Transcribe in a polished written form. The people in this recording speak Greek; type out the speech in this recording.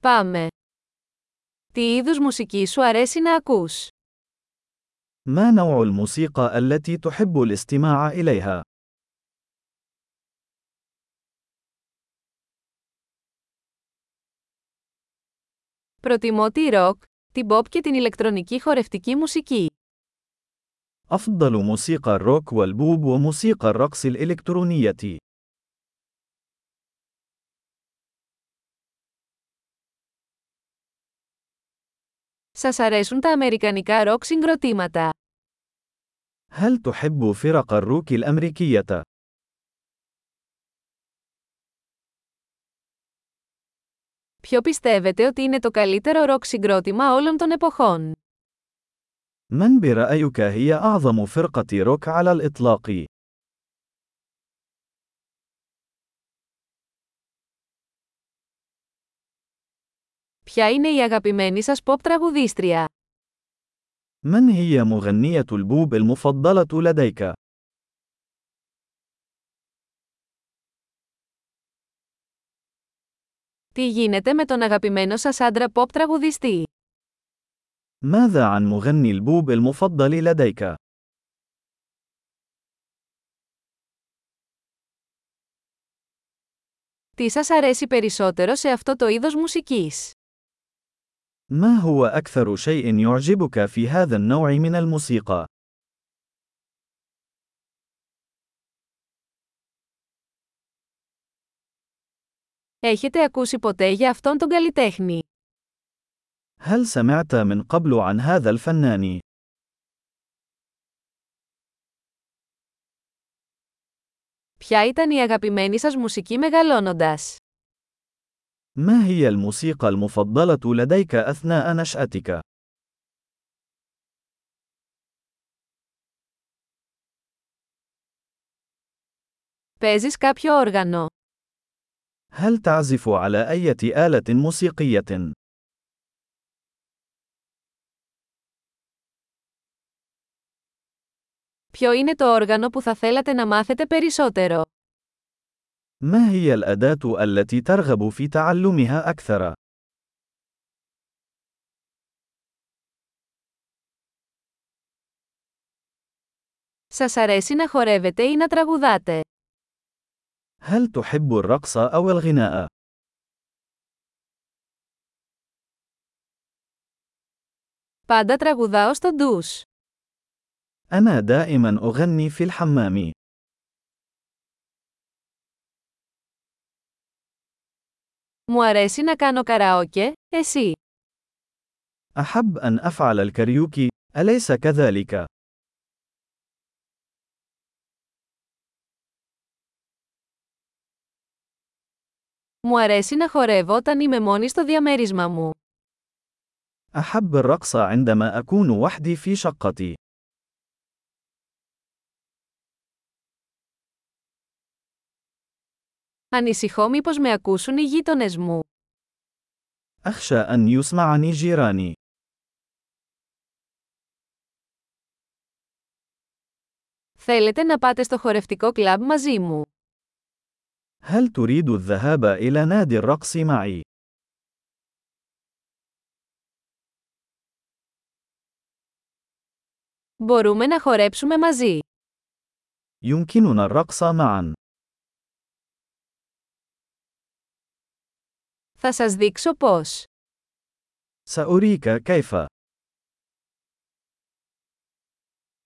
Πάμε. Τι είδους μουσική σου αρέσει να ακούς? ما نوع الموسيقى التي تحب الاستماع إليها؟ Προτιμώ τη ροκ, την pop και την ηλεκτρονική χορευτική μουσική. أفضل موسيقى الروك والبوب وموسيقى الرقص الإلكترونية. Σας αρέσουν τα αμερικανικά ροκ συγκροτήματα? هل تحب فرق الروك الأمريكية؟ Ποιο πιστεύετε ότι είναι το καλύτερο ροκ συγκρότημα όλων των εποχών? من برأيك هي أعظم فرقة روك على الإطلاق؟ Ποια είναι η αγαπημένη σας pop τραγουδίστρια? من هي مغنية البوب المفضلة لديك؟ Τι γίνεται με τον αγαπημένο σας άντρα pop τραγουδιστή? ماذا عن مغني البوب المفضل لديك؟ Τι σας αρέσει περισσότερο σε αυτό το είδος μουσικής? ما هو أكثر شيء يعجبك في هذا النوع من الموسيقى؟ Έχετε ακούσει ποτέ για αυτόν τον καλλιτέχνη? هل سمعت من قبل عن هذا الفنان؟ Ποια ήταν η αγαπημένη σας μουσική μεγαλώνοντας? ما هي الموسيقى المفضلة لديك أثناء نشأتك؟ Παίζεις κάποιο όργανο? هل تعزف على أي آلة موسيقية؟ Ποιο είναι το όργανο που θα θέλατε να μάθετε περισσότερο? ما هي الأداة التي ترغب في تعلمها أكثر؟ Σας αρέσει να χορεύετε ή να τραγουδάτε? هل تحب الرقص أو الغناء؟ Πάντα τραγουδάω στο ντους. أنا دائما أغني في الحمام. Μου αρέσει να κάνω καραόκε, εσύ? أحب أن أفعل الكاريوكي، أليس كذلك؟ Μου αρέσει να χορεύω όταν είμαι μόνη στο διαμέρισμά μου. أحب الرقص عندما أكون وحدي في شقتي. Ανησυχώ μήπως με ακούσουν οι γείτονες μου. أخشى أن يسمعني جيراني. Θέλετε να πάτε στο χορευτικό κλαμπ μαζί μου? هل تريد الذهاب إلى نادي الرقص معي؟ Μπορούμε να χορέψουμε μαζί. يمكننا الرقص معا. Θα σας δείξω πώς. سأريك كيف.